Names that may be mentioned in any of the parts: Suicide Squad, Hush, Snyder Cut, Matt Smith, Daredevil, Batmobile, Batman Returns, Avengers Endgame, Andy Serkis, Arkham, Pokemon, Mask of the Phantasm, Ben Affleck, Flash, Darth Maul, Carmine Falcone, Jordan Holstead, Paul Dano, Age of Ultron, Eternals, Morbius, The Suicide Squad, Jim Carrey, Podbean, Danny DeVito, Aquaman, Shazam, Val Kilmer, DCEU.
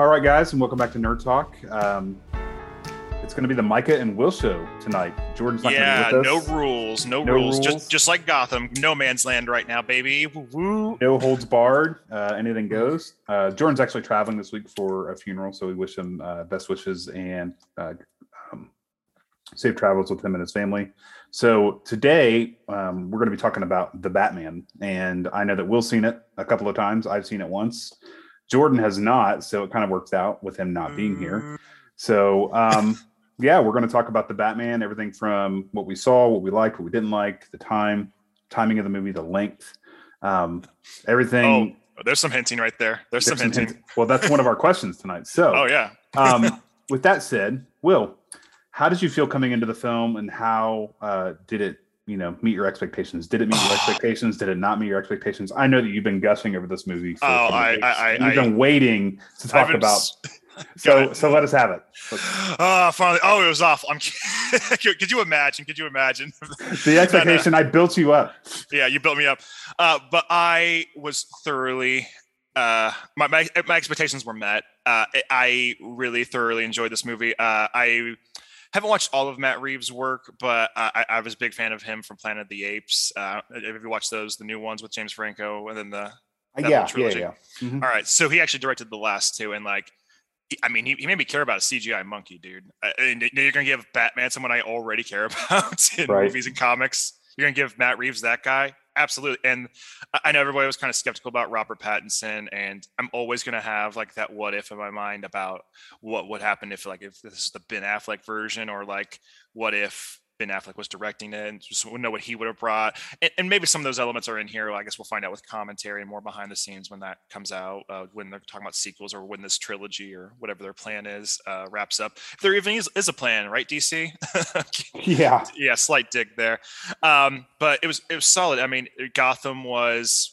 All right, guys, and welcome back to Nerd Talk. It's going to be the Micah and Will show tonight. Jordan's not going to be with us. No rules. Just like Gotham, no man's land right now, baby. Woo-woo. No holds barred. Anything goes. Jordan's actually traveling this week for a funeral, so we wish him best wishes and safe travels with him and his family. So today we're going to be talking about The Batman, and I know that Will's seen it a couple of times. I've seen it once. Jordan has not, so it kind of works out with him not being here. So yeah, we're going to talk about The Batman, everything from what we saw, what we liked, what we didn't like, the timing of the movie, the length, everything. Oh, there's some hinting right there. There's some hinting. Well, that's one of our questions tonight. So, oh yeah. With that said, Will, how did you feel coming into the film, and how did it, meet your expectations? Did it meet your expectations? Did it not meet your expectations? I know that you've been gushing over this movie. So let us have it. Finally. Oh, it was awful. I'm kidding. Could you imagine? The expectation, I built you up. Yeah, you built me up. But I was thoroughly, my expectations were met. I really thoroughly enjoyed this movie. I haven't watched all of Matt Reeves' work, but I was a big fan of him from Planet of the Apes. Have you watched those, the new ones with James Franco, and then the trilogy? Yeah. Mm-hmm. All right, so he actually directed the last two, and he made me care about a CGI monkey, dude. And you're gonna give Batman someone I already care about in movies and comics. You're gonna give Matt Reeves that guy? Absolutely. And I know everybody was kind of skeptical about Robert Pattinson, and I'm always going to have that what if in my mind about what would happen if this is the Ben Affleck version, or what if Ben Affleck was directing it, and just know what he would have brought. And maybe some of those elements are in here. I guess we'll find out with commentary and more behind the scenes when that comes out, when they're talking about sequels, or when this trilogy or whatever their plan is wraps up. If there even is a plan, right, DC? Yeah. Yeah, slight dig there. But it was solid. Gotham was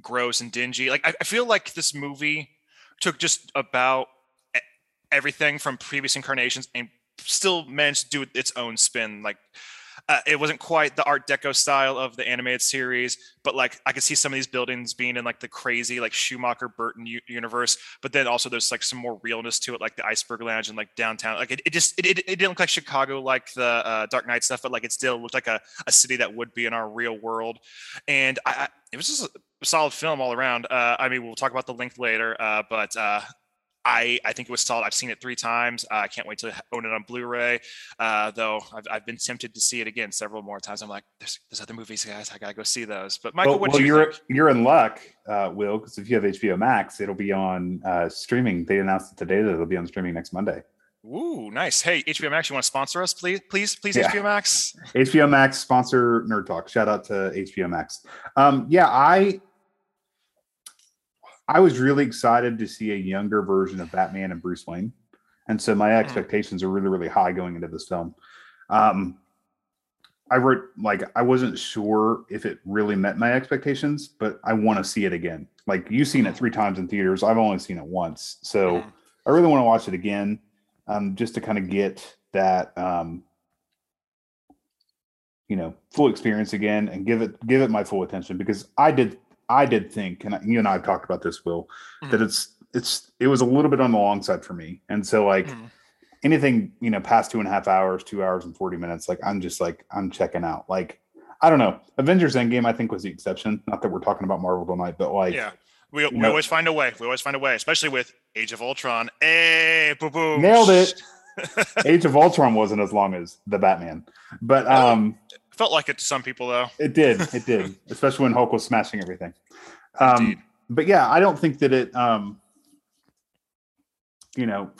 gross and dingy. I feel like this movie took just about everything from previous incarnations and still managed to do its own spin. It wasn't quite the Art Deco style of the animated series, but I could see some of these buildings being in the crazy Schumacher Burton universe, but then also there's some more realness to it, like the Iceberg Lounge and downtown. It didn't look like Chicago, like the Dark Knight stuff, but it still looked like a city that would be in our real world. And it was just a solid film all around. We'll talk about the length later, but I think it was solid. I've seen it 3 times. I can't wait to own it on Blu-ray, though I've been tempted to see it again several more times. I'm like, there's other movies, guys. I got to go see those. But Michael, you're in luck, Will, because if you have HBO Max, it'll be on streaming. They announced it today that it'll be on streaming next Monday. Ooh, nice. Hey, HBO Max, you want to sponsor us? Please, yeah. HBO Max. HBO Max, sponsor Nerd Talk. Shout out to HBO Max. I was really excited to see a younger version of Batman and Bruce Wayne. And so my expectations are really, really high going into this film. I wrote, I wasn't sure if it really met my expectations, but I want to see it again. You've seen it 3 times in theaters. I've only seen it once. So I really want to watch it again, just to kind of get that, full experience again, and give it my full attention, because I did think, and you and I have talked about this, Will, that it was a little bit on the long side for me. And so anything, past 2.5 hours, 2 hours and 40 minutes, I'm just I'm checking out. I don't know. Avengers Endgame, I think, was the exception. Not that we're talking about Marvel tonight, but yeah, we always find a way. We always find a way, especially with Age of Ultron. Hey, boom. Nailed it. Age of Ultron wasn't as long as The Batman, but, felt like it to some people, though. It did. Especially when Hulk was smashing everything. But yeah, I don't think that it,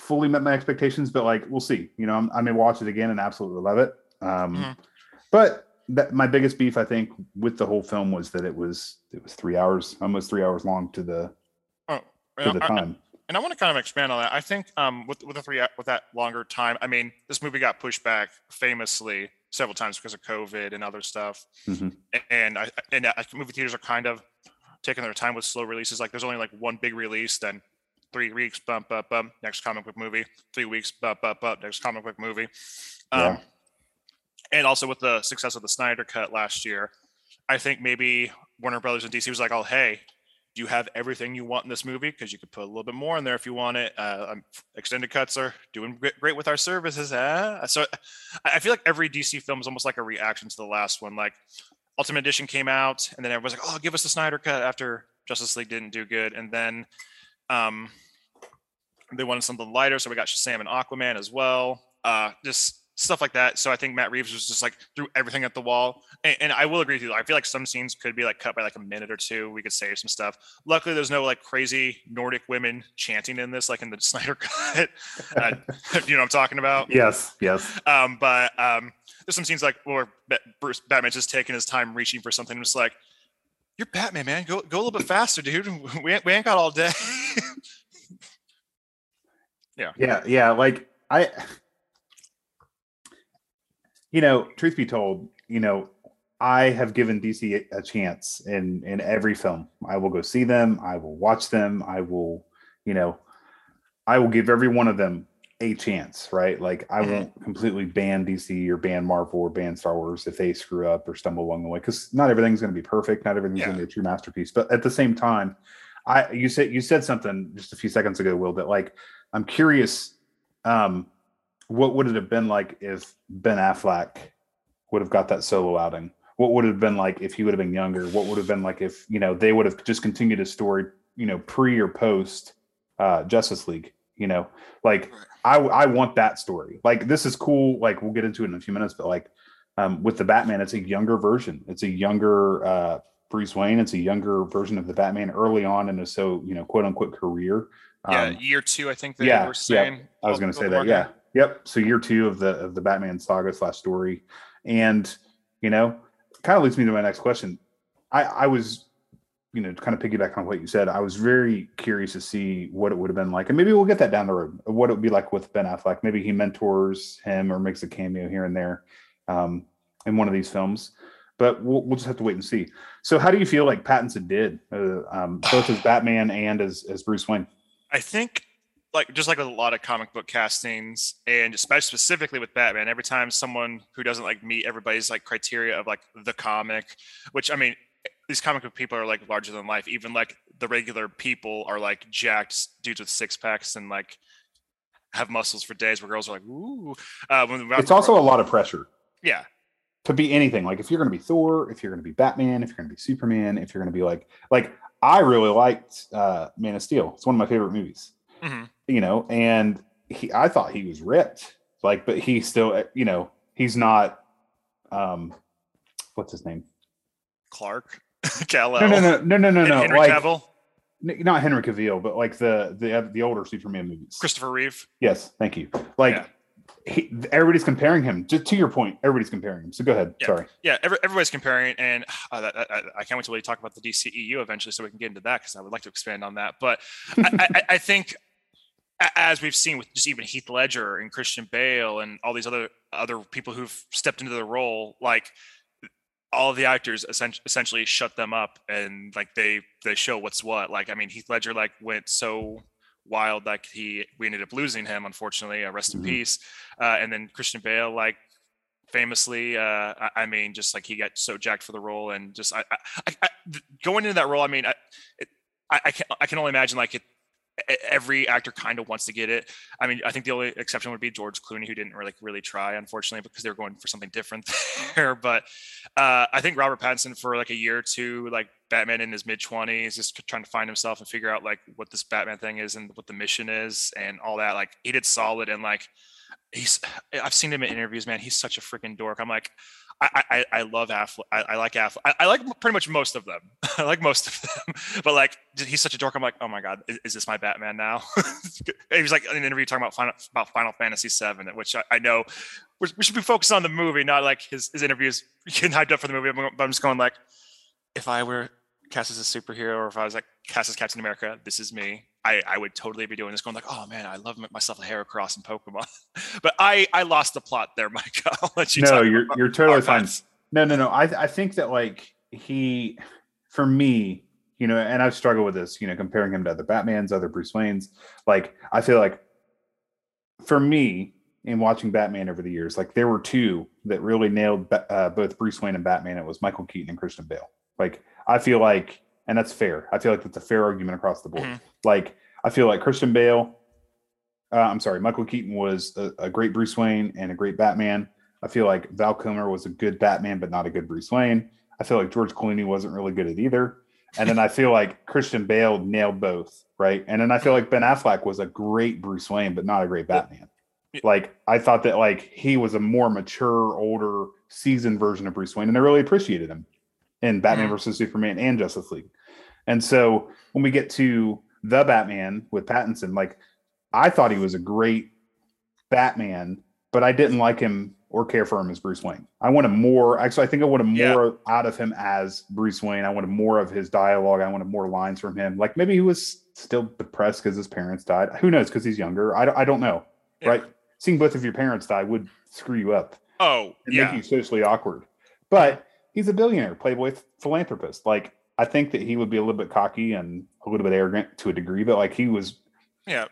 fully met my expectations, but we'll see. I may watch it again and absolutely love it. But my biggest beef, I think, with the whole film was that it was 3 hours, almost 3 hours long to the time. And I want to kind of expand on that. I think with that longer time, this movie got pushed back famously several times because of COVID and other stuff. Mm-hmm. And movie theaters are kind of taking their time with slow releases. There's only one big release, then 3 weeks, bump, bump, bump, next comic book movie, 3 weeks, bump, bump, bump, next comic book movie. Yeah. And also with the success of the Snyder Cut last year, I think maybe Warner Brothers and DC was like, oh, hey, you have everything you want in this movie? Because you could put a little bit more in there if you want it. Extended cuts are doing great with our services. So I feel like every DC film is almost like a reaction to the last one. Like Ultimate Edition came out, and then everyone's like, oh, give us the Snyder Cut after Justice League didn't do good. And then they wanted something lighter, so we got Shazam and Aquaman as well. Just stuff like that. So I think Matt Reeves was just like threw everything at the wall. And I will agree with you. I feel like some scenes could be like cut by like a minute or two. We could save some stuff. Luckily, there's no like crazy Nordic women chanting in this, like in the Snyder Cut. You know what I'm talking about? Yes, yes. But there's some scenes like where Batman's just taking his time reaching for something. And it's like, you're Batman, man. Go a little bit faster, dude. We ain't got all day. Yeah. Like truth be told, I have given DC a chance in every film. I will go see them. I will watch them. I will give every one of them a chance, right? Like I won't completely ban DC or ban Marvel or ban Star Wars if they screw up or stumble along the way, because not everything's going to be perfect. Not everything's going to be a true masterpiece. But at the same time, you said something just a few seconds ago, Will, that like, I'm curious, what would it have been like if Ben Affleck would have got that solo outing? What would it have been like if he would have been younger? What would have been like if, they would have just continued his story, pre or post Justice League, I want that story. Like, this is cool. Like, we'll get into it in a few minutes, but like with the Batman, it's a younger version. It's a younger Bruce Wayne. It's a younger version of the Batman early on. And so, quote unquote career. Year two, I think. They were saying. Yep. I was going to say that. Yeah. Yep. So year two of the Batman saga / story. And, kind of leads me to my next question. I was, kind of piggyback on what you said. I was very curious to see what it would have been like. And maybe we'll get that down the road, what it would be like with Ben Affleck. Maybe he mentors him or makes a cameo here and there in one of these films. But we'll just have to wait and see. So how do you feel like Pattinson did, both as Batman and as Bruce Wayne? I think, like, just like with a lot of comic book castings, and especially specifically with Batman, every time someone who doesn't like meet everybody's like criteria of like the comic, which, I mean, these comic book people are like larger than life. Even like the regular people are like jacked dudes with six packs and like have muscles for days, where girls are like, ooh. It's also a lot of pressure. Yeah. To be anything. Like if you're going to be Thor, if you're going to be Batman, if you're going to be Superman, if you're going to be like, I really liked Man of Steel. It's one of my favorite movies, and I thought he was ripped, like, but he still, he's not, what's his name? Clark? Kal-El. No. Henry Cavill? Not Henry Cavill, but like the older Superman movies. Christopher Reeve. Yes. Thank you. Like, everybody's comparing him. Just to your point, everybody's comparing him. So go ahead. Yeah. Sorry. Yeah, everybody's comparing, and I can't wait till we talk about the DCEU eventually, so we can get into that, because I would like to expand on that. But I think, as we've seen with just even Heath Ledger and Christian Bale and all these other people who've stepped into the role, like all of the actors essentially shut them up, and like they show what's what. Like, I mean, Heath Ledger like went so wild, like we ended up losing him, unfortunately, rest in peace, and then Christian Bale, like, famously, just like he got so jacked for the role, and just I going into that role, I can only imagine like every actor kind of wants to get it. I mean, I think the only exception would be George Clooney, who didn't really try, unfortunately, because they were going for something different there. But I think Robert Pattinson for like a year or two, like Batman in his mid-20s, just trying to find himself and figure out like what this Batman thing is and what the mission is and all that. Like, he did solid, and like I've seen him in interviews, man. He's such a freaking dork. I'm like, I love Affleck. I like Affleck. I like pretty much most of them. I like most of them. But like, he's such a dork. I'm like, oh my god, is this my Batman now? He was like in an interview talking about Final Fantasy VII, which I know we should be focused on the movie, not like his interviews getting hyped up for the movie. But I'm just going like, if I were cast as a superhero, or if I was like cast as Captain America, this is me. I would totally be doing this, going like, oh man, I love myself a Heracross in Pokemon. But I lost the plot there, Mike. I'll let you. No, you're totally fine. No. I think that like he, for me, and I've struggled with this, comparing him to other Batmans, other Bruce Waynes. Like, I feel like for me, in watching Batman over the years, like there were two that really nailed both Bruce Wayne and Batman. It was Michael Keaton and Christian Bale. Like, I feel like And that's fair. I feel like that's a fair argument across the board. Mm-hmm. Like, I feel like Christian Bale, Michael Keaton was a great Bruce Wayne and a great Batman. I feel like Val Kilmer was a good Batman, but not a good Bruce Wayne. I feel like George Clooney wasn't really good at either. And then I feel like Christian Bale nailed both, right? And then I feel like Ben Affleck was a great Bruce Wayne, but not a great Batman. Like, I thought that, like, he was a more mature, older, seasoned version of Bruce Wayne, and I really appreciated him in Batman versus Superman and Justice League. And so when we get to The Batman with Pattinson, like, I thought he was a great Batman, but I didn't like him or care for him as Bruce Wayne. I wanted more. Actually, I think I wanted more out of him as Bruce Wayne. I wanted more of his dialogue. I wanted more lines from him. Like, maybe he was still depressed because his parents died. Who knows? Because he's younger. I don't know. Yeah. Right. Seeing both of your parents die would screw you up. Oh, and make you socially awkward. But he's a billionaire, playboy philanthropist. Like, I think that he would be a little bit cocky and a little bit arrogant to a degree, but like he was. Yeah.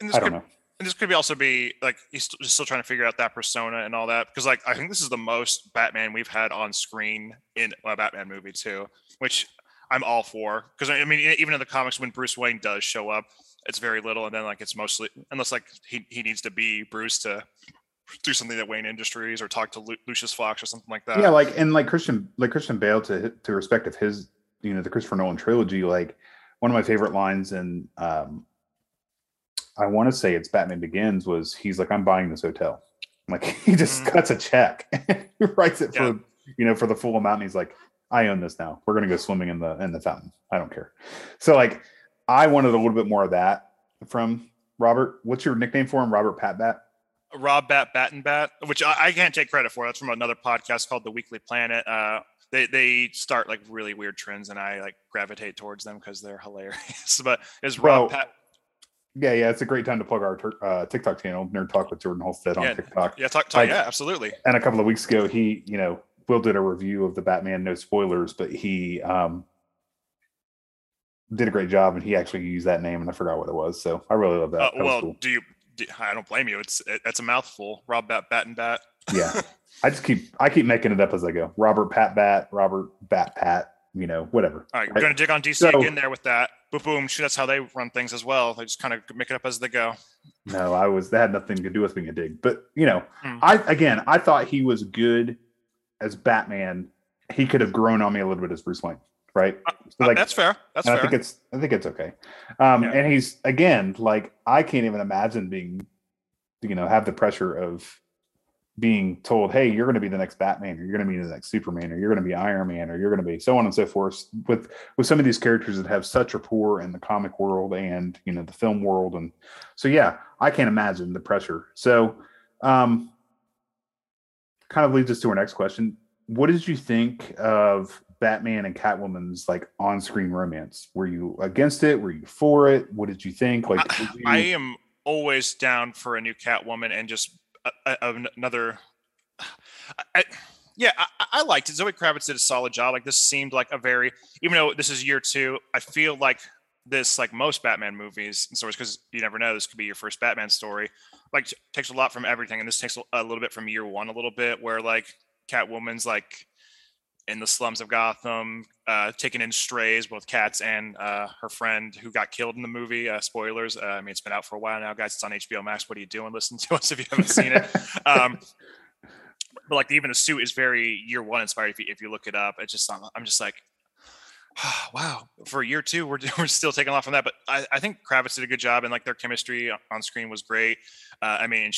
And I don't know. And this could be also be like, he's still trying to figure out that persona and all that. Because like, I think this is the most Batman we've had on screen in a Batman movie too, which I'm all for. Because I mean, even in the comics, when Bruce Wayne does show up, it's very little. And then like, it's mostly, unless like he needs to be Bruce to do something at Wayne Industries or talk to Lucius Fox or something like that. Yeah. Like Christian Bale to respect of his, you know, the Christopher Nolan trilogy, like one of my favorite lines in, I want to say it's Batman Begins was he's like, I'm buying this hotel. I'm like, he just cuts a check and writes it for, you know, for the full amount. And he's like, I own this now. We're going to go swimming in the fountain. I don't care. So like, I wanted a little bit more of that from Robert. What's your nickname for him? Robert Patbat? Rob Bat Batten Bat, which I can't take credit for. That's from another podcast called The Weekly Planet. They start like really weird trends and I like gravitate towards them because they're hilarious, but it's Rob Pat. Yeah, yeah, it's a great time to plug our TikTok channel, Nerd Talk with Jordan Holstead on TikTok. Yeah, absolutely. And a couple of weeks ago, he, you know, Will did a review of the Batman, no spoilers, but he did a great job, and he actually used that name, and I forgot what it was. So I really love that. Cool. I don't blame you. It's a mouthful. Rob Bat Batten Bat. Yeah, I keep making it up as I go. Robert Pat Bat, Robert Bat Pat. You know, whatever. All right, we're going to dig on DC again there with that. Boom. That's how they run things as well. They just kind of make it up as they go. No, that had nothing to do with being a dig. But, you know, I thought he was good as Batman. He could have grown on me a little bit as Bruce Wayne, right? So like, that's fair. That's fair. I think it's okay. And he's, again, like, I can't even imagine being, you know, have the pressure of being told, hey, you're going to be the next Batman, or you're going to be the next Superman, or you're going to be Iron Man, or you're going to be so on and so forth with some of these characters that have such rapport in the comic world and, you know, the film world. And so, yeah, I can't imagine the pressure. So kind of leads us to our next question. What did you think of Batman and Catwoman's like on-screen romance? Were you against it? Were you for it? What did you think? Like, I am always down for a new Catwoman and just another. I liked it. Zoe Kravitz did a solid job. Like, this seemed like a very, even though this is year two, I feel like this, like most Batman movies and stories, because you never know, this could be your first Batman story. Like, takes a lot from everything, and this takes a little bit from year one, a little bit where like Catwoman's like in the slums of Gotham, taking in strays, both cats and her friend who got killed in the movie. Spoilers. I mean, it's been out for a while now, guys. It's on HBO Max. What are you doing? Listen to us if you haven't seen it. But like, even the suit is very year one inspired. If you look it up, it's just, I'm just like, oh, wow. For year two, we're still taking off from that. But I think Kravitz did a good job, and like their chemistry on screen was great. If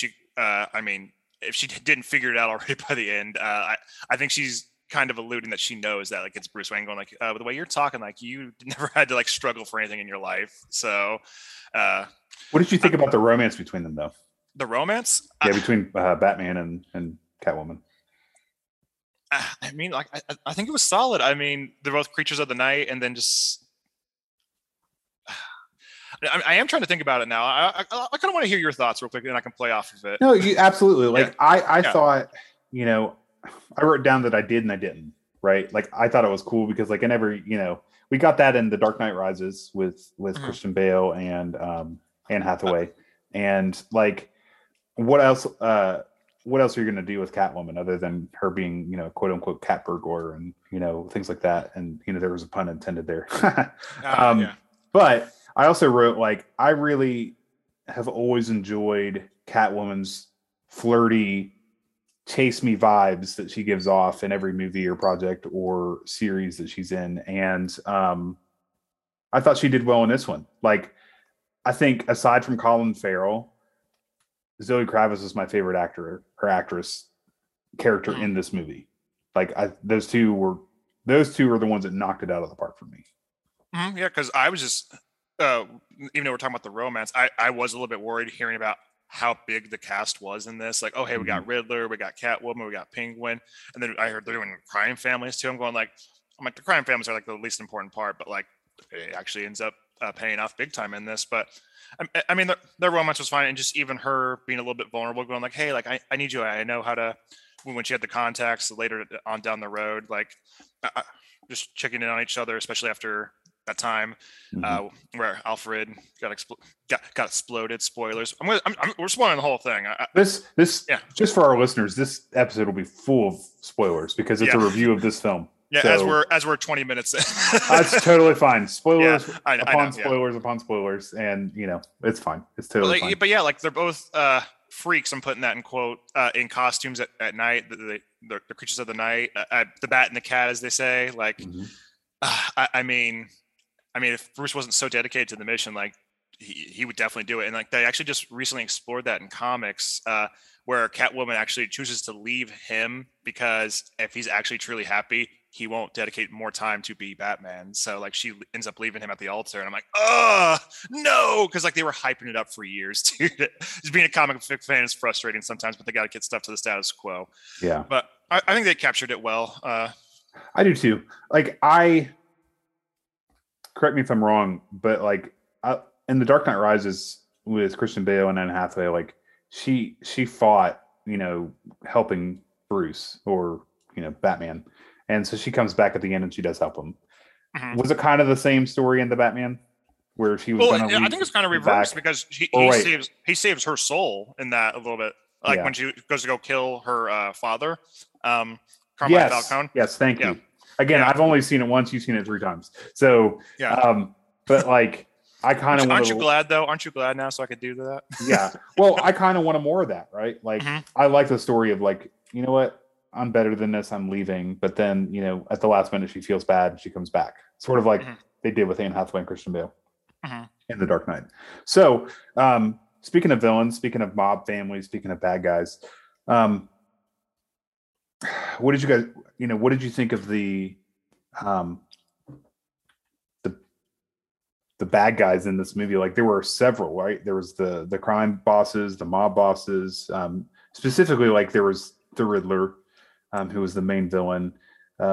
she didn't figure it out already by the end, I think she's kind of alluding that she knows that, like, it's Bruce Wayne going like, the way you're talking, like, you never had to like struggle for anything in your life. So what did you think about the romance between them though? The romance? Yeah, between Batman and Catwoman. I mean, like, I think it was solid. I mean, they're both creatures of the night, and then just I am trying to think about it now. I kind of want to hear your thoughts real quick, and I can play off of it. No, you absolutely. Like, yeah. I thought, you know, I wrote down that I did and I didn't, right? Like, I thought it was cool because, like, in every, you know, we got that in The Dark Knight Rises with Christian Bale and Anne Hathaway. And like, what else? what else are you going to do with Catwoman other than her being, you know, quote unquote cat burglar and, you know, things like that. And, you know, there was a pun intended there. Yeah. But I also wrote, like, I really have always enjoyed Catwoman's flirty chase me vibes that she gives off in every movie or project or series that she's in. And I thought she did well in this one. Like, I think aside from Colin Farrell, Zoe Kravitz is my favorite actor or actress character in this movie. Like, those two were the ones that knocked it out of the park for me. Mm-hmm, yeah, because I was just, even though we're talking about the romance, I was a little bit worried hearing about how big the cast was in this. Like, oh, hey, we got Riddler, we got Catwoman, we got Penguin. And then I heard they're doing crime families too. I'm like, the crime families are like the least important part, but like it actually ends up paying off big time in this. But I mean, their romance was fine. And just even her being a little bit vulnerable, going like, hey, like I need you. I know how to, when she had the contacts later on down the road, like just checking in on each other, especially after that time where Alfred got exploded. Spoilers. We're spoiling the whole thing. Just for our listeners, this episode will be full of spoilers because it's a review of this film. Yeah, so, as we're 20 minutes in. That's totally fine. Spoilers upon spoilers, and you know, it's fine. It's totally fine. But yeah, like they're both freaks. I'm putting that in quote in costumes at night. They're creatures of the night. The bat and the cat, as they say. Like, I mean, if Bruce wasn't so dedicated to the mission, like he would definitely do it. And like they actually just recently explored that in comics. Where Catwoman actually chooses to leave him because if he's actually truly happy, he won't dedicate more time to be Batman. So like she ends up leaving him at the altar, and I'm like, oh no, because like they were hyping it up for years, dude. Just being a comic book fan is frustrating sometimes, but they got to get stuff to the status quo. Yeah, but I think they captured it well. I do too. Like correct me if I'm wrong, but like in The Dark Knight Rises with Christian Bale and Anne Hathaway, like she fought, you know, helping Bruce or, you know, Batman. And so she comes back at the end and she does help him. Mm-hmm. Was it kind of the same story in the Batman where she was? Well, I think it's kind of reversed because he saves her soul in that a little bit. Like when she goes to go kill her father, Carmine Falcone. Yes, thank you. Again, I've only seen it once. You've seen it 3 times. So, but like, I kind of want. Aren't you glad though? Aren't you glad now? So I could do that. Yeah. Well, I kind of wanted more of that, right? Like, I like the story of like, you know what? I'm better than this. I'm leaving. But then, you know, at the last minute, she feels bad and she comes back. Sort of like they did with Anne Hathaway and Christian Bale in The Dark Knight. So speaking of villains, speaking of mob families, speaking of bad guys, what did you think of the bad guys in this movie? Like there were several, right? There was the crime bosses, the mob bosses, specifically like there was the Riddler, who was the main villain.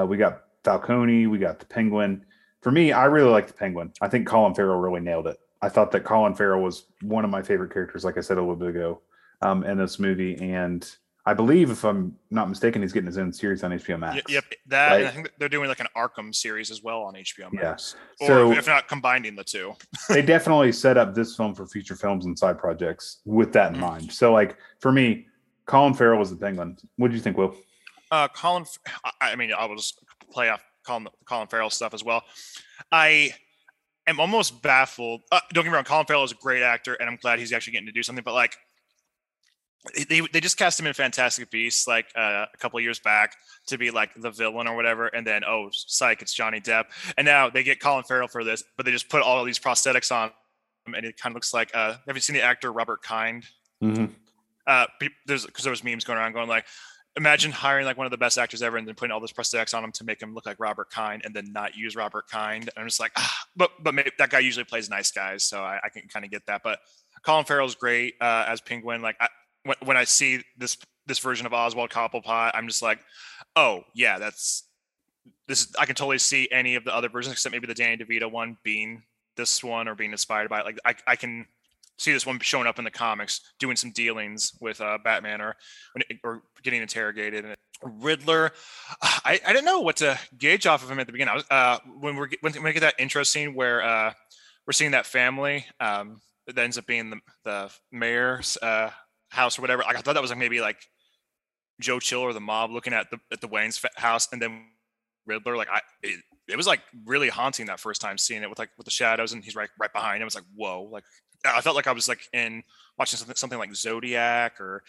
We got Falcone, we got the Penguin. For me, I really like the Penguin. I think Colin Farrell really nailed it. I thought that Colin Farrell was one of my favorite characters, like I said a little bit ago, in this movie. And I believe, if I'm not mistaken, he's getting his own series on HBO Max. Yep, that right? I think they're doing like an Arkham series as well on HBO Max. Yeah. So, or if not combining the two. They definitely set up this film for future films and side projects with that in mind. So like for me, Colin Farrell was the Penguin. What did you think, Will? I mean, I will just play off Colin Farrell stuff as well. I am almost baffled. Don't get me wrong, Colin Farrell is a great actor, and I'm glad he's actually getting to do something. But like, they just cast him in Fantastic Beasts like a couple of years back to be like the villain or whatever, and then oh, psych, it's Johnny Depp, and now they get Colin Farrell for this, but they just put all of these prosthetics on him, and it kind of looks like. Have you seen the actor Robert Kind? Mm-hmm. There was memes going around going like, imagine hiring like one of the best actors ever and then putting all this prosthetics on him to make him look like Robert Kind and then not use Robert Kind. And I'm just like, but maybe that guy usually plays nice guys. So I can kind of get that, but Colin Farrell's great as Penguin. Like when I see this version of Oswald Cobblepot, I'm just like, oh yeah, I can totally see any of the other versions except maybe the Danny DeVito one being this one or being inspired by it. Like I can see this one showing up in the comics, doing some dealings with Batman or getting interrogated. And Riddler, I didn't know what to gauge off of him at the beginning. I was, when we get that intro scene where we're seeing that family that ends up being the mayor's house or whatever. I thought that was like maybe like Joe Chill or the mob looking at the Wayans house, and then Riddler. Like it was like really haunting that first time seeing it with the shadows, and he's right behind him. It's like, whoa, like I felt like I was like in watching something like Zodiac or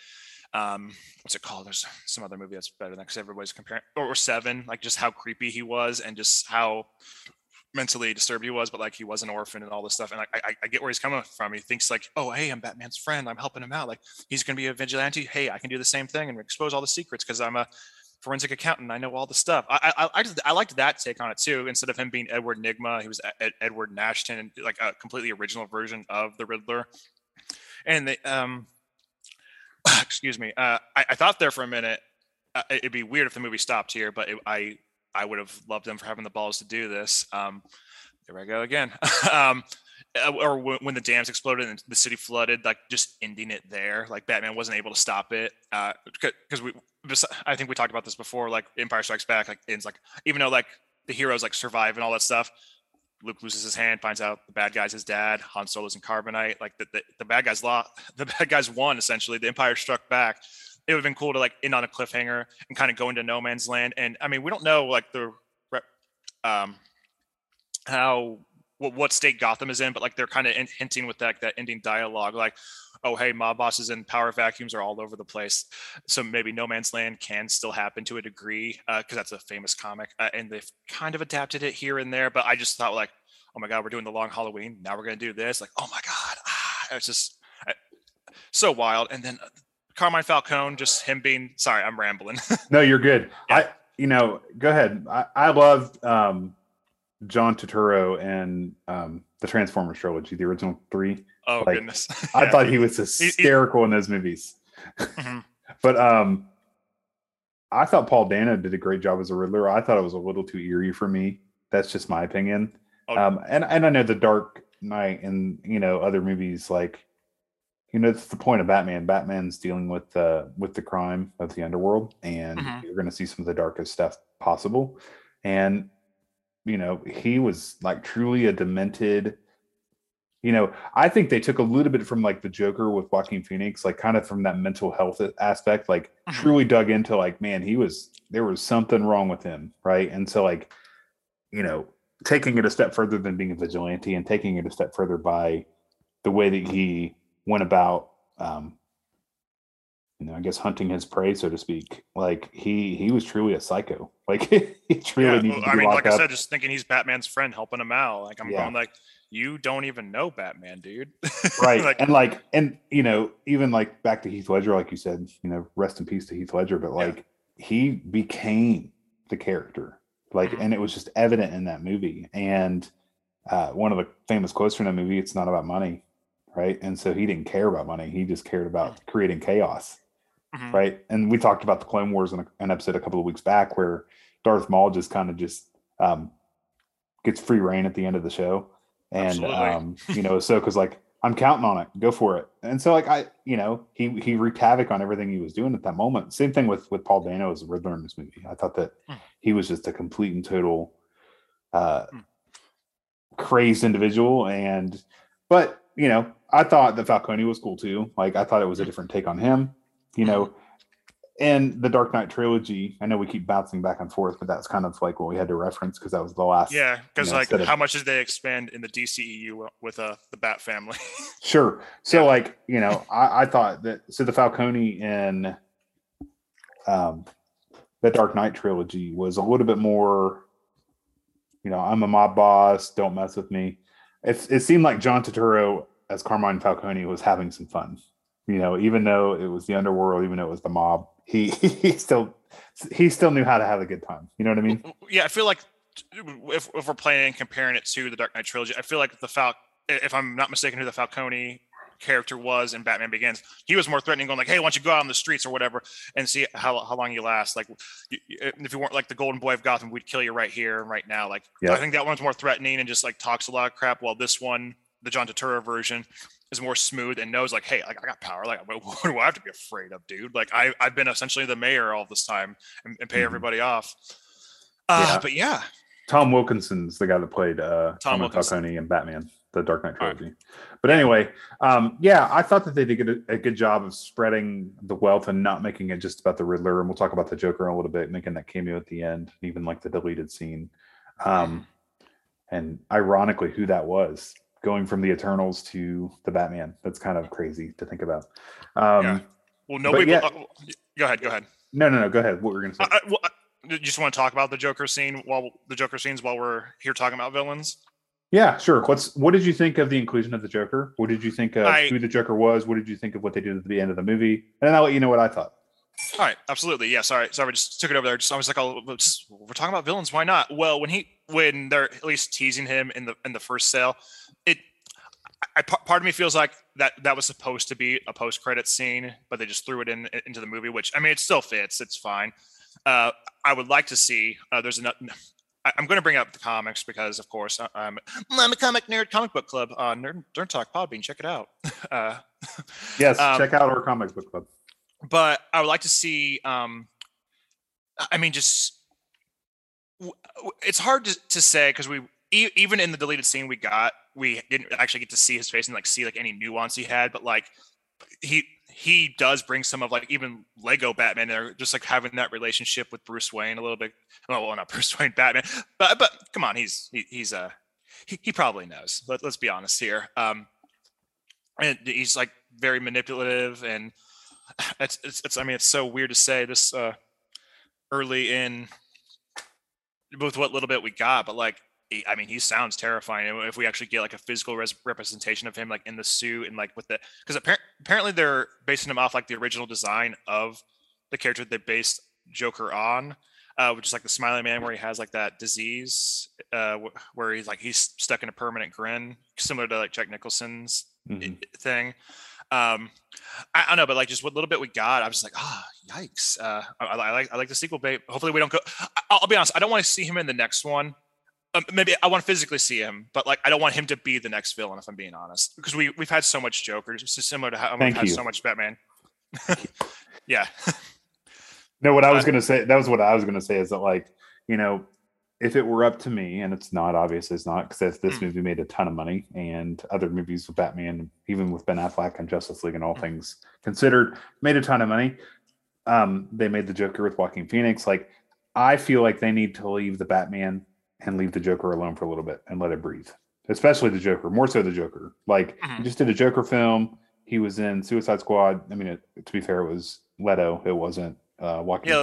what's it called? There's some other movie that's better than that because everybody's comparing, or Seven, like just how creepy he was and just how mentally disturbed he was, but like he was an orphan and all this stuff. And like, I get where he's coming from. He thinks like, oh, hey, I'm Batman's friend. I'm helping him out. Like he's going to be a vigilante. Hey, I can do the same thing and expose all the secrets because I'm a forensic accountant. I know all the stuff. I liked that take on it too. Instead of him being Edward Nygma, he was Edward Nashton, like a completely original version of the Riddler. And they, excuse me. I thought there for a minute, it'd be weird if the movie stopped here, but I would have loved them for having the balls to do this. There I go again. Or when the dams exploded and the city flooded, like just ending it there. Like Batman wasn't able to stop it. Because I think we talked about this before, like Empire Strikes Back, like ends like, even though like the heroes like survive and all that stuff, Luke loses his hand, finds out the bad guy's his dad, Han Solo's in carbonite, like the bad guys lost, the bad guys won essentially, the Empire struck back. It would have been cool to like end on a cliffhanger and kind of go into no man's land. And I mean, we don't know like the what state Gotham is in, but like they're kind of hinting with that ending dialogue, like, oh, hey, mob bosses and power vacuums are all over the place. So maybe no man's land can still happen to a degree because that's a famous comic and they've kind of adapted it here and there. But I just thought like, oh my God, we're doing the Long Halloween. Now we're going to do this. Like, oh my God, it's just so wild. And then Carmine Falcone, just him being, sorry, I'm rambling. No, you're good. Yeah. Go ahead. I loved John Turturro and the Transformers trilogy, the original three. Oh, like, goodness. Yeah. I thought he was hysterical in those movies. Mm-hmm. But I thought Paul Dano did a great job as a Riddler. I thought it was a little too eerie for me. That's just my opinion. Oh. And I know The Dark Knight and, other movies, like, it's the point of Batman. Batman's dealing with the crime of the underworld, and mm-hmm. you're going to see some of the darkest stuff possible. And, he was like truly a demented, I think they took a little bit from like the Joker with Joaquin Phoenix, like kind of from that mental health aspect, like mm-hmm. truly dug into like, man, there was something wrong with him. Right. And so like, taking it a step further than being a vigilante and taking it a step further by the way that he went about I guess hunting his prey, so to speak. Like he was truly a psycho. Like he truly needed to be locked up. I said, just thinking he's Batman's friend, helping him out. Like I'm going like, you don't even know Batman, dude. Right. and even like back to Heath Ledger, like you said, rest in peace to Heath Ledger, but like he became the character. Like mm-hmm. and it was just evident in that movie. And one of the famous quotes from that movie, it's not about money. Right. And so he didn't care about money. He just cared about creating chaos. Mm-hmm. Right. And we talked about the Clone Wars in an episode a couple of weeks back where Darth Maul just kind of gets free reign at the end of the show. And, Ahsoka's like, I'm counting on it. Go for it. And so like, he wreaked havoc on everything he was doing at that moment. Same thing with Paul Dano as the Riddler in this movie. I thought that he was just a complete and total crazed individual. But I thought that Falcone was cool too. Like I thought it was a different take on him, and the Dark Knight trilogy. I know we keep bouncing back and forth, but that's kind of like what we had to reference. Cause that was the last. Yeah. Cause how much did they expand in the DCEU with the Bat family? Sure. So I thought that, so the Falcone in the Dark Knight trilogy was a little bit more, I'm a mob boss. Don't mess with me. It seemed like John Turturro as Carmine Falcone was having some fun, even though it was the underworld, even though it was the mob, he still knew how to have a good time. You know what I mean? Yeah. I feel like if we're playing and comparing it to the Dark Knight trilogy, I feel like if I'm not mistaken who the Falcone character was in Batman Begins, he was more threatening, going like, hey, why don't you go out on the streets or whatever and see how long you last, like if you weren't like the golden boy of Gotham, we'd kill you right here and right now. Like I think that one's more threatening and just like talks a lot of crap, while this one, the John Turturro version, is more smooth and knows like, hey, like I got power, like what do I have to be afraid of, dude? Like I've been essentially the mayor all this time and pay mm-hmm. everybody off. But Tom Wilkinson's the guy that played Tom Falcone in Batman. the Dark Knight trilogy. Right. But anyway, yeah, I thought that they did a good job of spreading the wealth and not making it just about the Riddler. And we'll talk about the Joker in a little bit, making that cameo at the end, even like the deleted scene. And ironically, who that was, going from the Eternals to the Batman. That's kind of crazy to think about. Yeah. Well, nobody. Yeah. Go ahead. No. Go ahead. What were you going to say? You just want to talk about the Joker scene while we're here talking about villains? Yeah, sure. What did you think of the inclusion of the Joker? What did you think of who the Joker was? What did you think of what they did at the end of the movie? And then I'll let you know what I thought. All right, absolutely. Yeah, sorry, I just took it over there. I was like, we're talking about villains. Why not? Well, when they're at least teasing him in the first sale, part of me feels like that was supposed to be a post-credit scene, but they just threw it into the movie. Which, I mean, it still fits. It's fine. I would like to see. I'm going to bring up the comics because, of course, I'm a comic nerd. Comic Book Club, Nerd Talk, Podbean. Check it out. Yes, check out our Comic Book Club. But I would like to see. It's hard to say because even in the deleted scene we didn't actually get to see his face and see any nuance he had, but he does bring some of even Lego Batman there, just having that relationship with Bruce Wayne a little bit. Well, not Bruce Wayne, Batman, but come on, he probably knows. Let's be honest here. And he's very manipulative, and it's so weird to say this early in with what little bit we got, but he sounds terrifying. If we actually get a physical representation of him, in the suit and with the, because apparently they're basing him off the original design of the character they based Joker on, which is the Smiling Man, where he has that disease, where he's stuck in a permanent grin, similar to Jack Nicholson's thing. I don't know, but just what little bit we got, I was yikes. I like the sequel, babe. Hopefully we don't go. I'll be honest, I don't want to see him in the next one. Maybe I want to physically see him, but I don't want him to be the next villain, if I'm being honest, because we've had so much Joker. It's just similar to how we've had so much Batman. Yeah. No, what I was going to say, is that if it were up to me, and it's not, obviously it's not, because this movie made a ton of money, and other movies with Batman, even with Ben Affleck and Justice League and all things considered, made a ton of money. They made the Joker with Joaquin Phoenix. I feel like they need to leave the Batman and leave the Joker alone for a little bit and let it breathe, especially the Joker, more so the Joker. He just did a Joker film. He was in Suicide Squad. I mean, to be fair, it was Leto. It wasn't Joaquin. Yeah,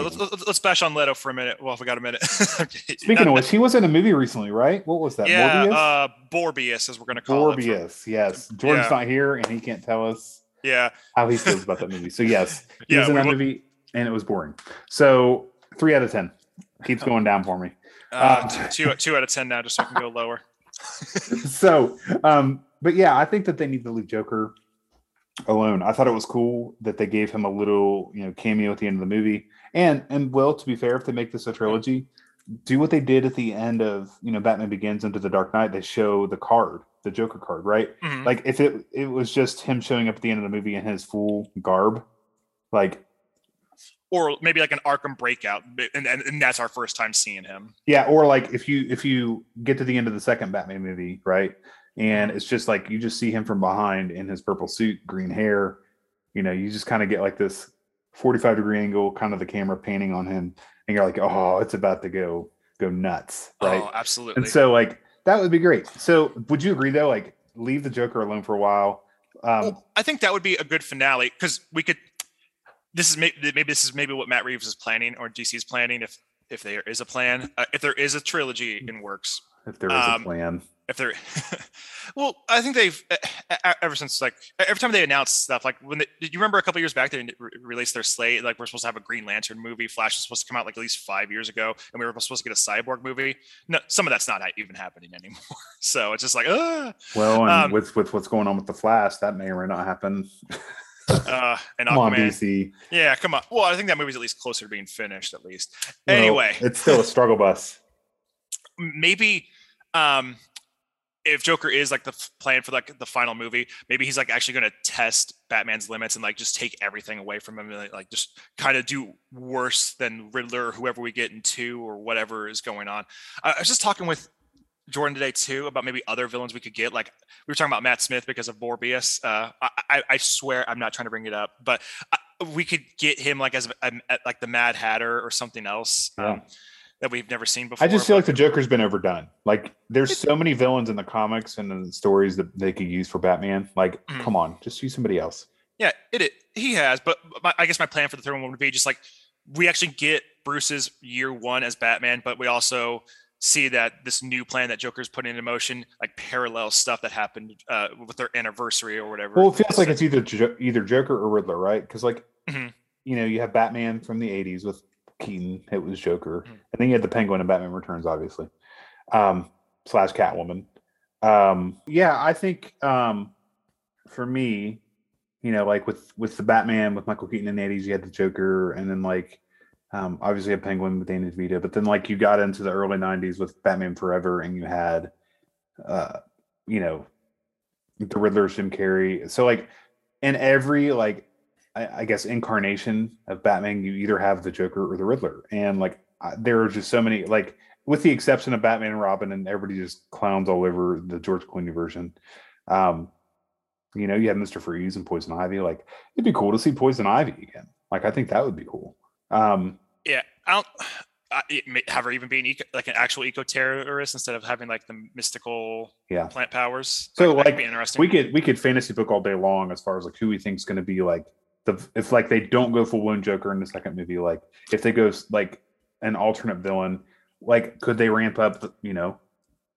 let's bash on Leto for a minute. Well, if we got a minute. Speaking of which, he was in a movie recently, right? What was that? Yeah, Morbius, as we're going to call it. Morbius, yes. Jordan's not here, and he can't tell us how he feels about that movie. So, yes, he was in that movie, and it was boring. So, 3 out of 10. Keeps going down for me. 2 out of 10 now, just so I can go lower. So, but yeah, I think that they need to leave Joker alone. I thought it was cool that they gave him a little, cameo at the end of the movie. And well, to be fair, if they make this a trilogy, do what they did at the end of, Batman Begins into the Dark Knight. They show the card, the Joker card, right? Mm-hmm. If it was just him showing up at the end of the movie in his full garb, or maybe an Arkham breakout, and that's our first time seeing him. Yeah, or if you get to the end of the second Batman movie, right, and it's just you just see him from behind in his purple suit, green hair, you just kind of get this 45-degree angle, kind of the camera painting on him, and you're oh, it's about to go nuts, right? Oh, absolutely. And so that would be great. So would you agree though? Leave the Joker alone for a while. I think that would be a good finale because we could. This is maybe what Matt Reeves is planning, or DC's planning, if there is a plan, if there is a trilogy in works. If there is a plan. Well, I think they've ever since every time they announce stuff, did you remember a couple years back they released their slate? We're supposed to have a Green Lantern movie. Flash was supposed to come out at least 5 years ago, and we were supposed to get a Cyborg movie. No, some of that's not even happening anymore. So it's just well, and with what's going on with the Flash, that may or may not happen. And come Aquaman. On, DC. Yeah, come on. Well, I think that movie's at least closer to being finished, at least. Well, anyway, it's still a struggle bus. Maybe if Joker is the plan for the final movie, maybe he's actually going to test Batman's limits and just take everything away from him and just kind of do worse than Riddler or whoever we get into or whatever is going on. I was just talking with Jordan today too about maybe other villains we could get. Like we were talking about Matt Smith because of Morbius. I swear I'm not trying to bring it up, but we could get him like as like the Mad Hatter or something else that we've never seen before. I just feel like the Joker's been overdone. Like there's so many villains in the comics and in the stories that they could use for Batman. Like, come on, just use somebody else. Yeah, he has. But I guess my plan for the third one would be just like we actually get Bruce's year one as Batman, but we also see that this new plan that Joker's putting into motion, like parallel stuff that happened with their anniversary or whatever. Well, it feels like it's either Joker or Riddler, right? Because like, you know, you have Batman from the 80s with Keaton. It was Joker. Mm-hmm. And then you had the Penguin in Batman Returns, obviously, slash Catwoman. Yeah, I think for me, you know, like with the Batman, with Michael Keaton in the 80s, you had the Joker, and then like, obviously a Penguin with Danny DeVito, but then like you got into the early 90s with Batman Forever and you had, you know, the Riddler, Jim Carrey. So like in every, like, I guess incarnation of Batman, you either have the Joker or the Riddler. And like, there are just so many, like with the exception of Batman and Robin, and everybody just clowns all over the George Clooney version. You know, you have Mr. Freeze and Poison Ivy. Like it'd be cool to see Poison Ivy again. Like, I think that would be cool. Yeah, I don't have her even being like an actual eco-terrorist instead of having like the mystical plant powers. So like be interesting. We could fantasy book all day long as far as like who we think is going to be like if like they don't go full blown Joker in the second movie, like if they go like an alternate villain, like could they ramp up you know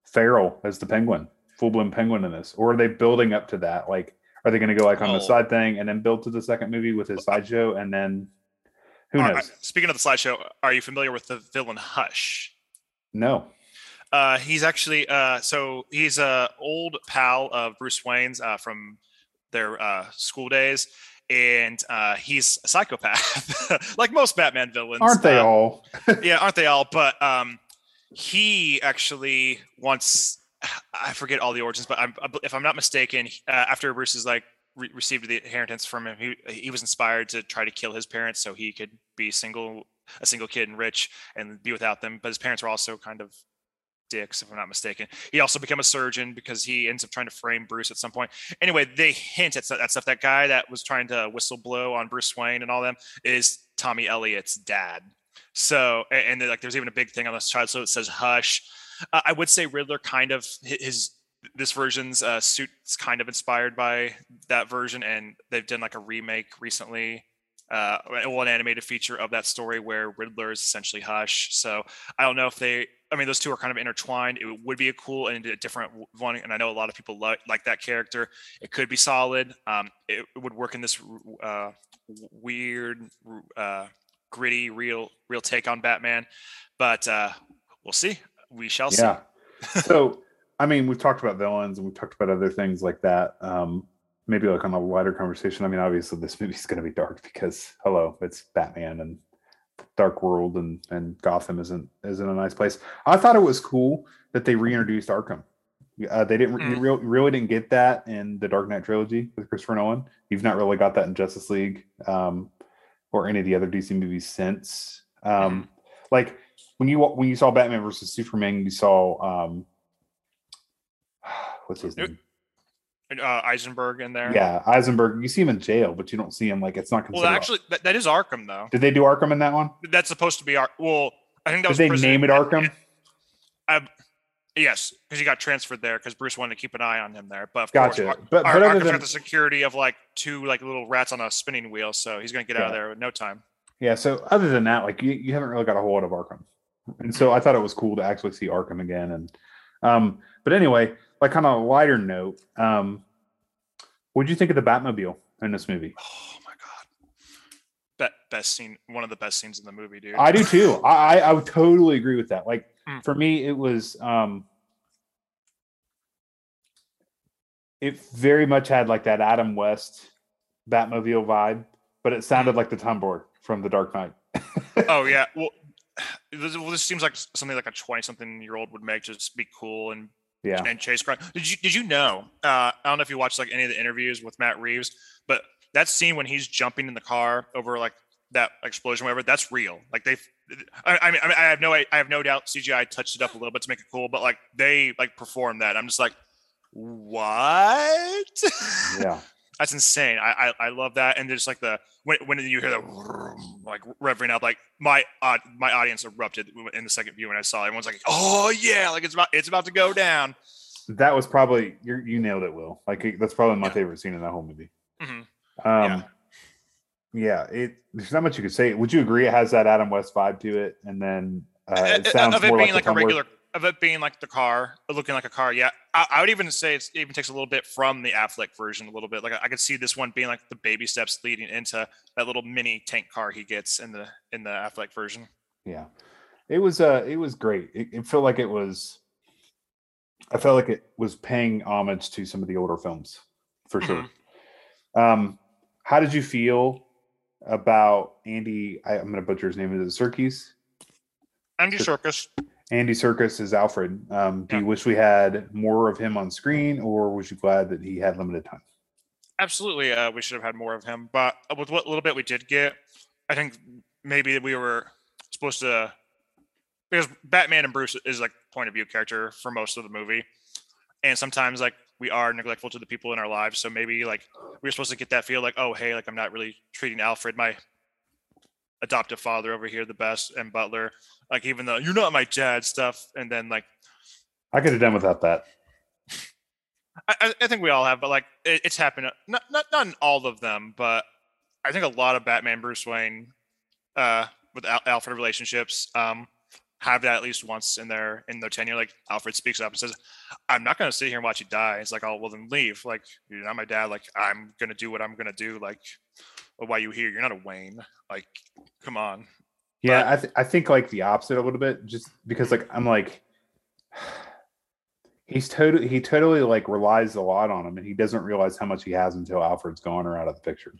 Farrell as the Penguin, full blown Penguin in this, or are they building up to that? Like are they going to go like on the side thing and then build to the second movie with his sideshow and then. Who knows? Right, speaking of the slideshow, are you familiar with the villain Hush? No. He's actually so he's a old pal of Bruce Wayne's from their school days, and he's a psychopath, like most Batman villains. Aren't they all? Yeah, aren't they all? But he actually wants—I forget all the origins, but if I'm not mistaken, after Bruce is like. Received the inheritance from him. He was inspired to try to kill his parents so he could be a single kid and rich and be without them. But his parents were also kind of dicks, if I'm not mistaken. He also became a surgeon because he ends up trying to frame Bruce at some point. Anyway, they hint at that stuff. That guy that was trying to whistleblow on Bruce Wayne and all them is Tommy Elliott's dad. So, and like, there's even a big thing on this child. So it says Hush. I would say Riddler kind of this version's suit's kind of inspired by that version, and they've done like a remake recently, an animated feature of that story where Riddler is essentially Hush. So I don't know if those two are kind of intertwined. It would be a cool and a different one, and I know a lot of people like that character. It could be solid. It would work in this weird, gritty, real take on Batman, but we'll see. We shall see. So. I mean, we've talked about villains and we've talked about other things like that. Maybe like on a wider conversation. I mean, obviously this movie's going to be dark because hello, it's Batman and Dark World and Gotham isn't a nice place. I thought it was cool that they reintroduced Arkham. They didn't really didn't get that in the Dark Knight trilogy with Christopher Nolan. You've not really got that in Justice League or any of the other DC movies since. Like when you saw Batman versus Superman, you saw. What's his name? Eisenberg in there. Yeah, Eisenberg. You see him in jail, but you don't see him like it's not considered. Well, actually, that is Arkham though. Did they do Arkham in that one? That's supposed to be well, I think that was. Did they name it Arkham? Yes, because he got transferred there because Bruce wanted to keep an eye on him there. But of gotcha. Course, but Arkham's got the security of like two like little rats on a spinning wheel, so he's gonna get out of there in no time. Yeah. So other than that, like you haven't really got a whole lot of Arkham, and so I thought it was cool to actually see Arkham again. And but anyway. Like on a lighter note, what did you think of the Batmobile in this movie? Oh my god, best scene, one of the best scenes in the movie, dude. I do too. I would totally agree with that. Like for me, it was it very much had like that Adam West Batmobile vibe, but it sounded like the Tumbler from The Dark Knight. Oh yeah, well, this seems like something like a 20-something-year-old would make just be cool and. Yeah, and chase crime. Did you know? I don't know if you watched like any of the interviews with Matt Reeves, but that scene when he's jumping in the car over like that explosion, whatever, that's real. Like they I mean, I have no doubt CGI touched it up a little bit to make it cool, but like they like performed that. I'm just like, what? Yeah, that's insane. I love that, and there's like the when you hear the like revving up, like my audience erupted in the second view when I saw it. Everyone's like, oh yeah, like it's about to go down. That was probably you nailed it, Will. Like that's probably my favorite scene in that whole movie. Mm-hmm. Yeah, there's not much you could say. Would you agree it has that Adam West vibe to it? And then it sounds of it more being like a regular of it being like the car, looking like a car. Yeah, I would even say it even takes a little bit from the Affleck version a little bit. Like I could see this one being like the baby steps leading into that little mini tank car he gets in the Affleck version. Yeah, it was great. It felt like it was paying homage to some of the older films for sure. How did you feel about Andy? I'm going to butcher his name. Is it Serkis? Andy Serkis. Andy Serkis is Alfred. Do you wish we had more of him on screen, or was you glad that he had limited time? Absolutely, we should have had more of him. But with what little bit we did get, I think maybe we were supposed to, because Batman and Bruce is like point of view character for most of the movie, and sometimes like we are neglectful to the people in our lives. So maybe like we're supposed to get that feel like, oh, hey, like I'm not really treating Alfred, my adoptive father over here, the best, and Butler, like even though you're not my dad stuff. And then like, I could have done without that. I think we all have, but like it's happened. Not in all of them, but I think a lot of Batman, Bruce Wayne with Alfred relationships have that at least once in their tenure. Like Alfred speaks up and says, I'm not going to sit here and watch you die. It's like, oh, well then leave. Like, you're not my dad. Like, I'm going to do what I'm going to do. Like, well, why are you here? You're not a Wayne. Like, come on. Yeah. But I think like the opposite a little bit, just because like, I'm like, he totally like relies a lot on him, and he doesn't realize how much he has until Alfred's gone or out of the picture.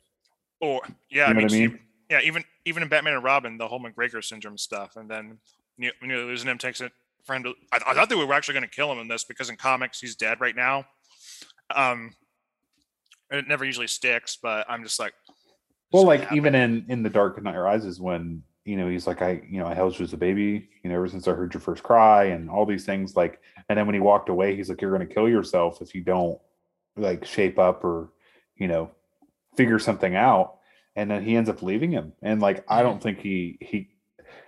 Or yeah. You know what I mean? Yeah. Even in Batman and Robin, the whole McGregor syndrome stuff. And then, you know, losing him takes it for him to, I thought that we were actually going to kill him in this, because in comics he's dead right now. It never usually sticks, but I'm just like, well, like happen. Even in The Dark Knight Rises, when, you know, he's like, I held you as a baby, you know, ever since I heard your first cry and all these things, like, and then when he walked away, he's like, you're going to kill yourself if you don't like shape up or, you know, figure something out. And then he ends up leaving him. And like, I don't think he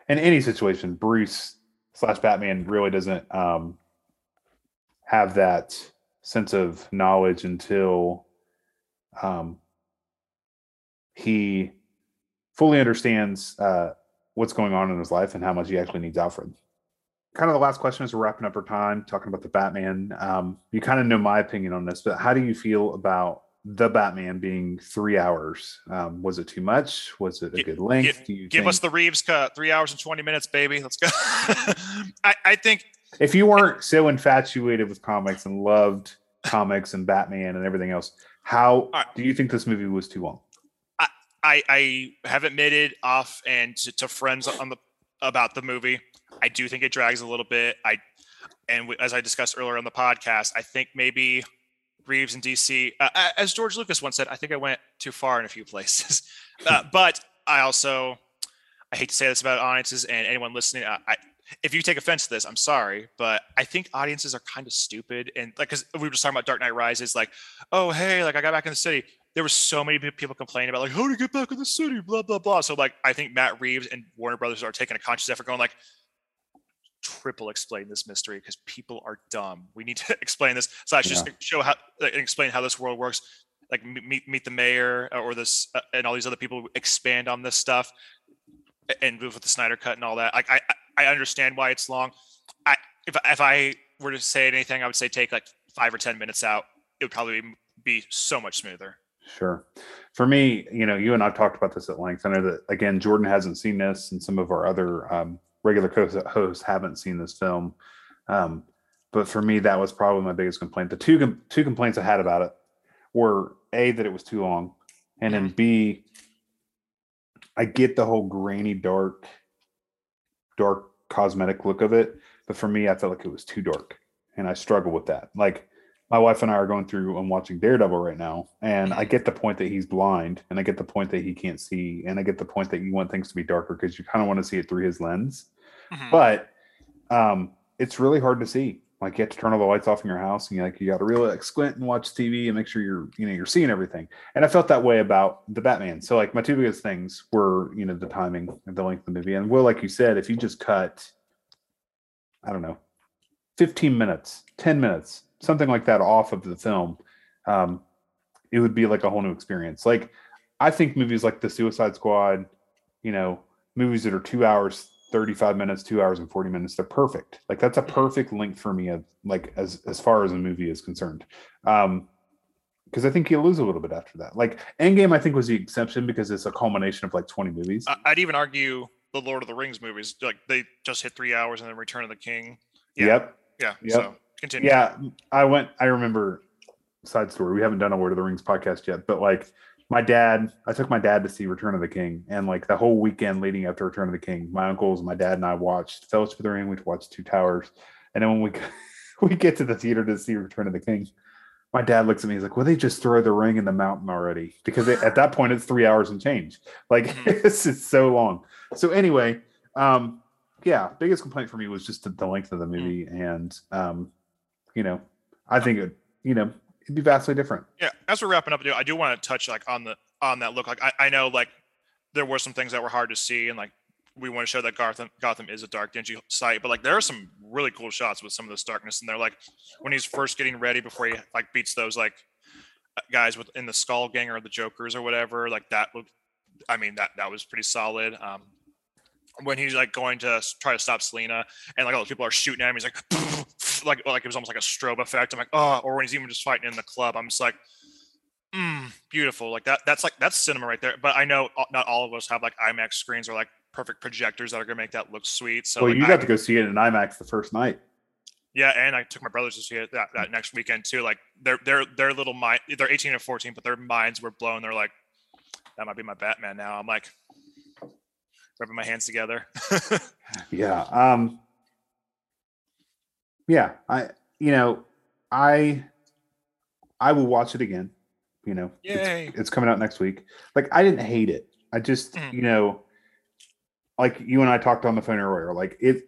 in any situation, Bruce/Batman really doesn't have that sense of knowledge until he fully understands what's going on in his life and how much he actually needs Alfred. Kind of the last question as we're wrapping up our time, talking about the Batman. You kind of know my opinion on this, but how do you feel about the Batman being 3 hours? Was it too much? Was it a good length? Give us the Reeves cut, 3 hours and 20 minutes, baby. Let's go. I think if you weren't so infatuated with comics and loved comics and Batman and everything else, do you think this movie was too long? I have admitted off and to friends about the movie. I do think it drags a little bit. As I discussed earlier on the podcast, I think maybe Reeves and DC, as George Lucas once said, I think I went too far in a few places. But I hate to say this about audiences and anyone listening. If you take offense to this, I'm sorry, but I think audiences are kind of stupid. And like, because we were just talking about Dark Knight Rises, like, oh, hey, like I got back in the city. There were so many people complaining about like, how do you get back in the city? Blah, blah, blah. So like, I think Matt Reeves and Warner Brothers are taking a conscious effort going like, triple explain this mystery because people are dumb. We need to explain this. So I should just show how and explain how this world works. Like meet the mayor or this and all these other people expand on this stuff and move with the Snyder Cut and all that. Like I understand why it's long. If I were to say anything, I would say take like 5 or 10 minutes out. It would probably be so much smoother. Sure. For me, you know, you and I've talked about this at length. I know that again, Jordan hasn't seen this, and some of our other regular hosts haven't seen this film. But for me, that was probably my biggest complaint. The two complaints I had about it were A, that it was too long. And then B, I get the whole grainy, dark cosmetic look of it. But for me, I felt like it was too dark, and I struggle with that. Like my wife and I are going through and watching Daredevil right now, and I get the point that he's blind, and I get the point that he can't see, and I get the point that you want things to be darker because you kind of want to see it through his lens. Mm-hmm. But it's really hard to see. Like, you have to turn all the lights off in your house, and you got to really squint and watch TV and make sure you're seeing everything. And I felt that way about the Batman. So my two biggest things were the timing and the length of the movie. And Will, like you said, if you just cut, 15 minutes, 10 minutes, something like that off of the film, it would be like a whole new experience. Like, I think movies like The Suicide Squad, movies that are 2 hours, 35 minutes, 2 hours and 40 minutes, they're perfect. Like, that's a perfect length for me of, as far as a movie is concerned. Because I think you lose a little bit after that. Like, Endgame, I think, was the exception because it's a culmination of 20 movies. I'd even argue the Lord of the Rings movies, they just hit 3 hours, and then Return of the King. Yeah. Yep. Yeah. Yep. So continue. Yeah. I remember, side story, we haven't done a Lord of the Rings podcast yet, but I took my dad to see Return of the King, and the whole weekend leading up to Return of the King, my uncles, my dad and I watched Fellowship of the Ring, we watched Two Towers. And then when we get to the theater to see Return of the King, my dad looks at me, he's like, well, they just throw the ring in the mountain already, because at that point it's 3 hours and change. This is so long. So anyway, yeah, biggest complaint for me was just the length of the movie, and I think it it'd be vastly different. Yeah, as we're wrapping up, I do want to touch on that look. I know there were some things that were hard to see, and we want to show that Gotham is a dark, dingy site, but there are some really cool shots with some of this darkness in there. When he's first getting ready before he beats those guys in the Skull Gang or the Jokers or whatever. That looked, that was pretty solid. When he's going to try to stop Selena, and all those people are shooting at him, he's it was almost like a strobe effect. I'm or when he's even just fighting in the club, I'm just beautiful. That's cinema right there. But I know not all of us have IMAX screens or perfect projectors that are gonna make that look sweet. So you got to go see it in IMAX the first night. Yeah, and I took my brothers to see it that next weekend too. Their little mind, they're 18 and 14, but their minds were blown. They're like, that might be my Batman now. I'm rubbing my hands together. Yeah. Yeah. I will watch it again. Yay. It's coming out next week. I didn't hate it. I just, you and I talked on the phone earlier, it,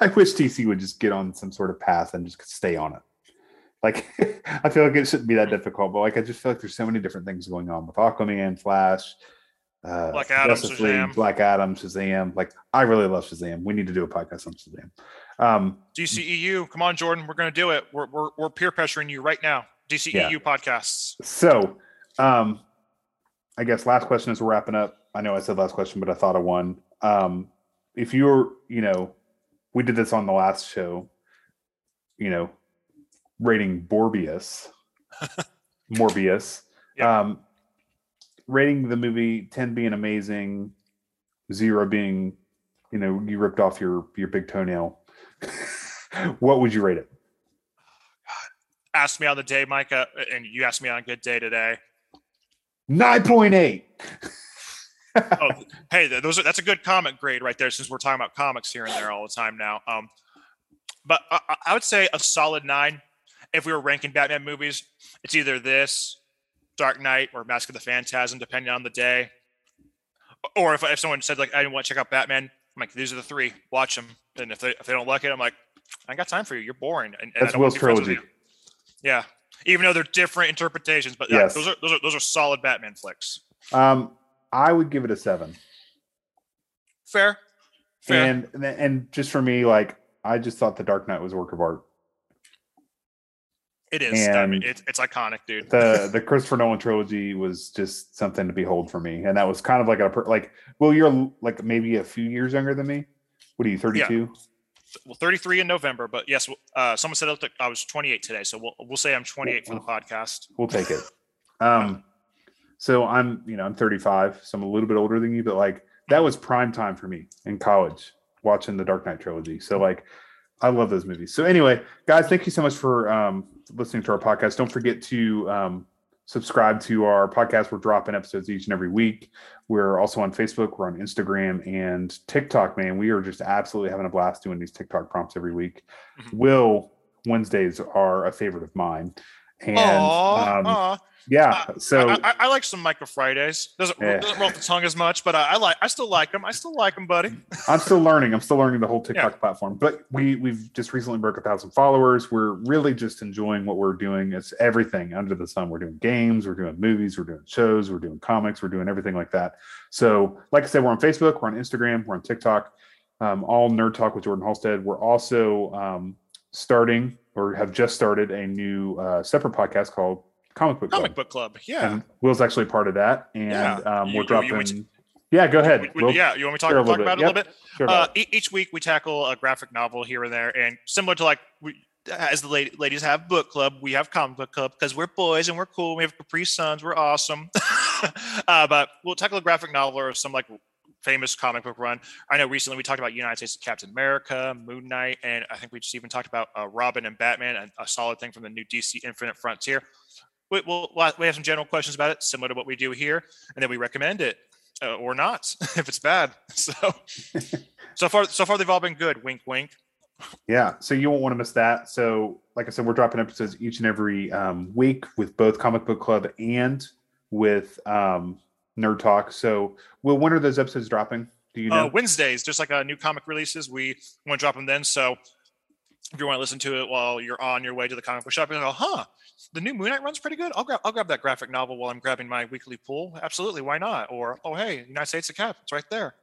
I wish DC would just get on some sort of path and just stay on it. I feel it shouldn't be that difficult, but I just feel there's so many different things going on with Aquaman, Flash, Black Adam, Justice League, Shazam. Black Adam, Shazam. I really love Shazam. We need to do a podcast on Shazam. DCEU, come on, Jordan. We're going to do it. We're peer pressuring you right now. DCEU podcasts. So, I guess last question as we're wrapping up. I know I said last question, but I thought of one. If you're, we did this on the last show. Rating Morbius. Yeah. Rating the movie 10 being amazing, 0 being, you ripped off your big toenail. What would you rate it? God. Ask me on the day, Micah, and you asked me on a good day today. 9.8. Oh, hey, that's a good comic grade right there. Since we're talking about comics here and there all the time now, but I would say a solid 9. If we were ranking Batman movies, it's either this, Dark Knight, or Mask of the Phantasm, depending on the day. Or if someone said I didn't want to check out Batman, I'm these are the 3. Watch them, and if they don't like it, I'm I ain't got time for you. You're boring. And that's Will's trilogy. Yeah, even though they're different interpretations, but yes. those are solid Batman flicks. I would give it a 7. Fair. And just for me, I just thought The Dark Knight was a work of art. It is. And it's iconic, dude. The Christopher Nolan trilogy was just something to behold for me, and that was kind of Will, you're maybe a few years younger than me. What are you, 32? Yeah. Well, 33 in November, but yes, someone said I was 28 today, so we'll say I'm 28 for the podcast. We'll take it. So I'm I'm 35, so I'm a little bit older than you, but that was prime time for me in college watching the Dark Knight trilogy. So I love those movies. So anyway, guys, thank you so much for listening to our podcast. Don't forget to subscribe to our podcast. We're dropping episodes each and every week. We're also on Facebook. We're on Instagram and TikTok, man. We are just absolutely having a blast doing these TikTok prompts every week. Mm-hmm. Will, Wednesdays are a favorite of mine. And I like some Micro Fridays. Doesn't roll off the tongue as much, but I still like them, buddy. I'm still learning the whole TikTok platform. But we've just recently broke 1,000 followers. We're really just enjoying what we're doing. It's everything under the sun. We're doing games, we're doing movies, we're doing shows, we're doing comics, we're doing everything like that. So, like I said, we're on Facebook, we're on Instagram, we're on TikTok. All Nerd Talk with Jordan Halstead. We're also starting or have just started a new separate podcast called Comic Book Club. Yeah. And Will's actually part of that. And we're dropping. Go ahead. You want me to talk about it a little bit? Sure. Each week we tackle a graphic novel here and there. And similar to as the ladies have book club, we have Comic Book Club because we're boys and we're cool. We have Capri Suns. We're awesome. But we'll tackle a graphic novel or some famous comic book run. I know recently we talked about United States of Captain America, Moon Knight, and I think we just even talked about Robin and Batman, and a solid thing from the new DC Infinite Frontier. We have some general questions about it, similar to what we do here, and then we recommend it or not if it's bad. So, so far they've all been good. Wink, wink. Yeah, so you won't want to miss that. So, like I said, we're dropping episodes each and every week with both Comic Book Club and with Nerd Talk. So, Will, when are those episodes dropping? Do you know? Wednesdays, just like new comic releases, we want to drop them then. So, if you want to listen to it while you're on your way to the comic book shop, you're like, the new Moon Knight run's pretty good. I'll grab that graphic novel while I'm grabbing my weekly pool. Absolutely, why not? Or United States of Cap, it's right there.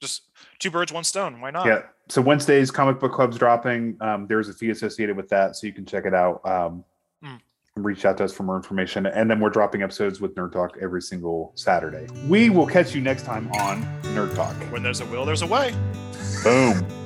Just two birds, one stone. Why not? Yeah. So Wednesdays, Comic Book Club's dropping. There's a fee associated with that, so you can check it out. Reach out to us for more information. And then we're dropping episodes with Nerd Talk every single Saturday. We will catch you next time on Nerd Talk. When there's a will, there's a way. Boom.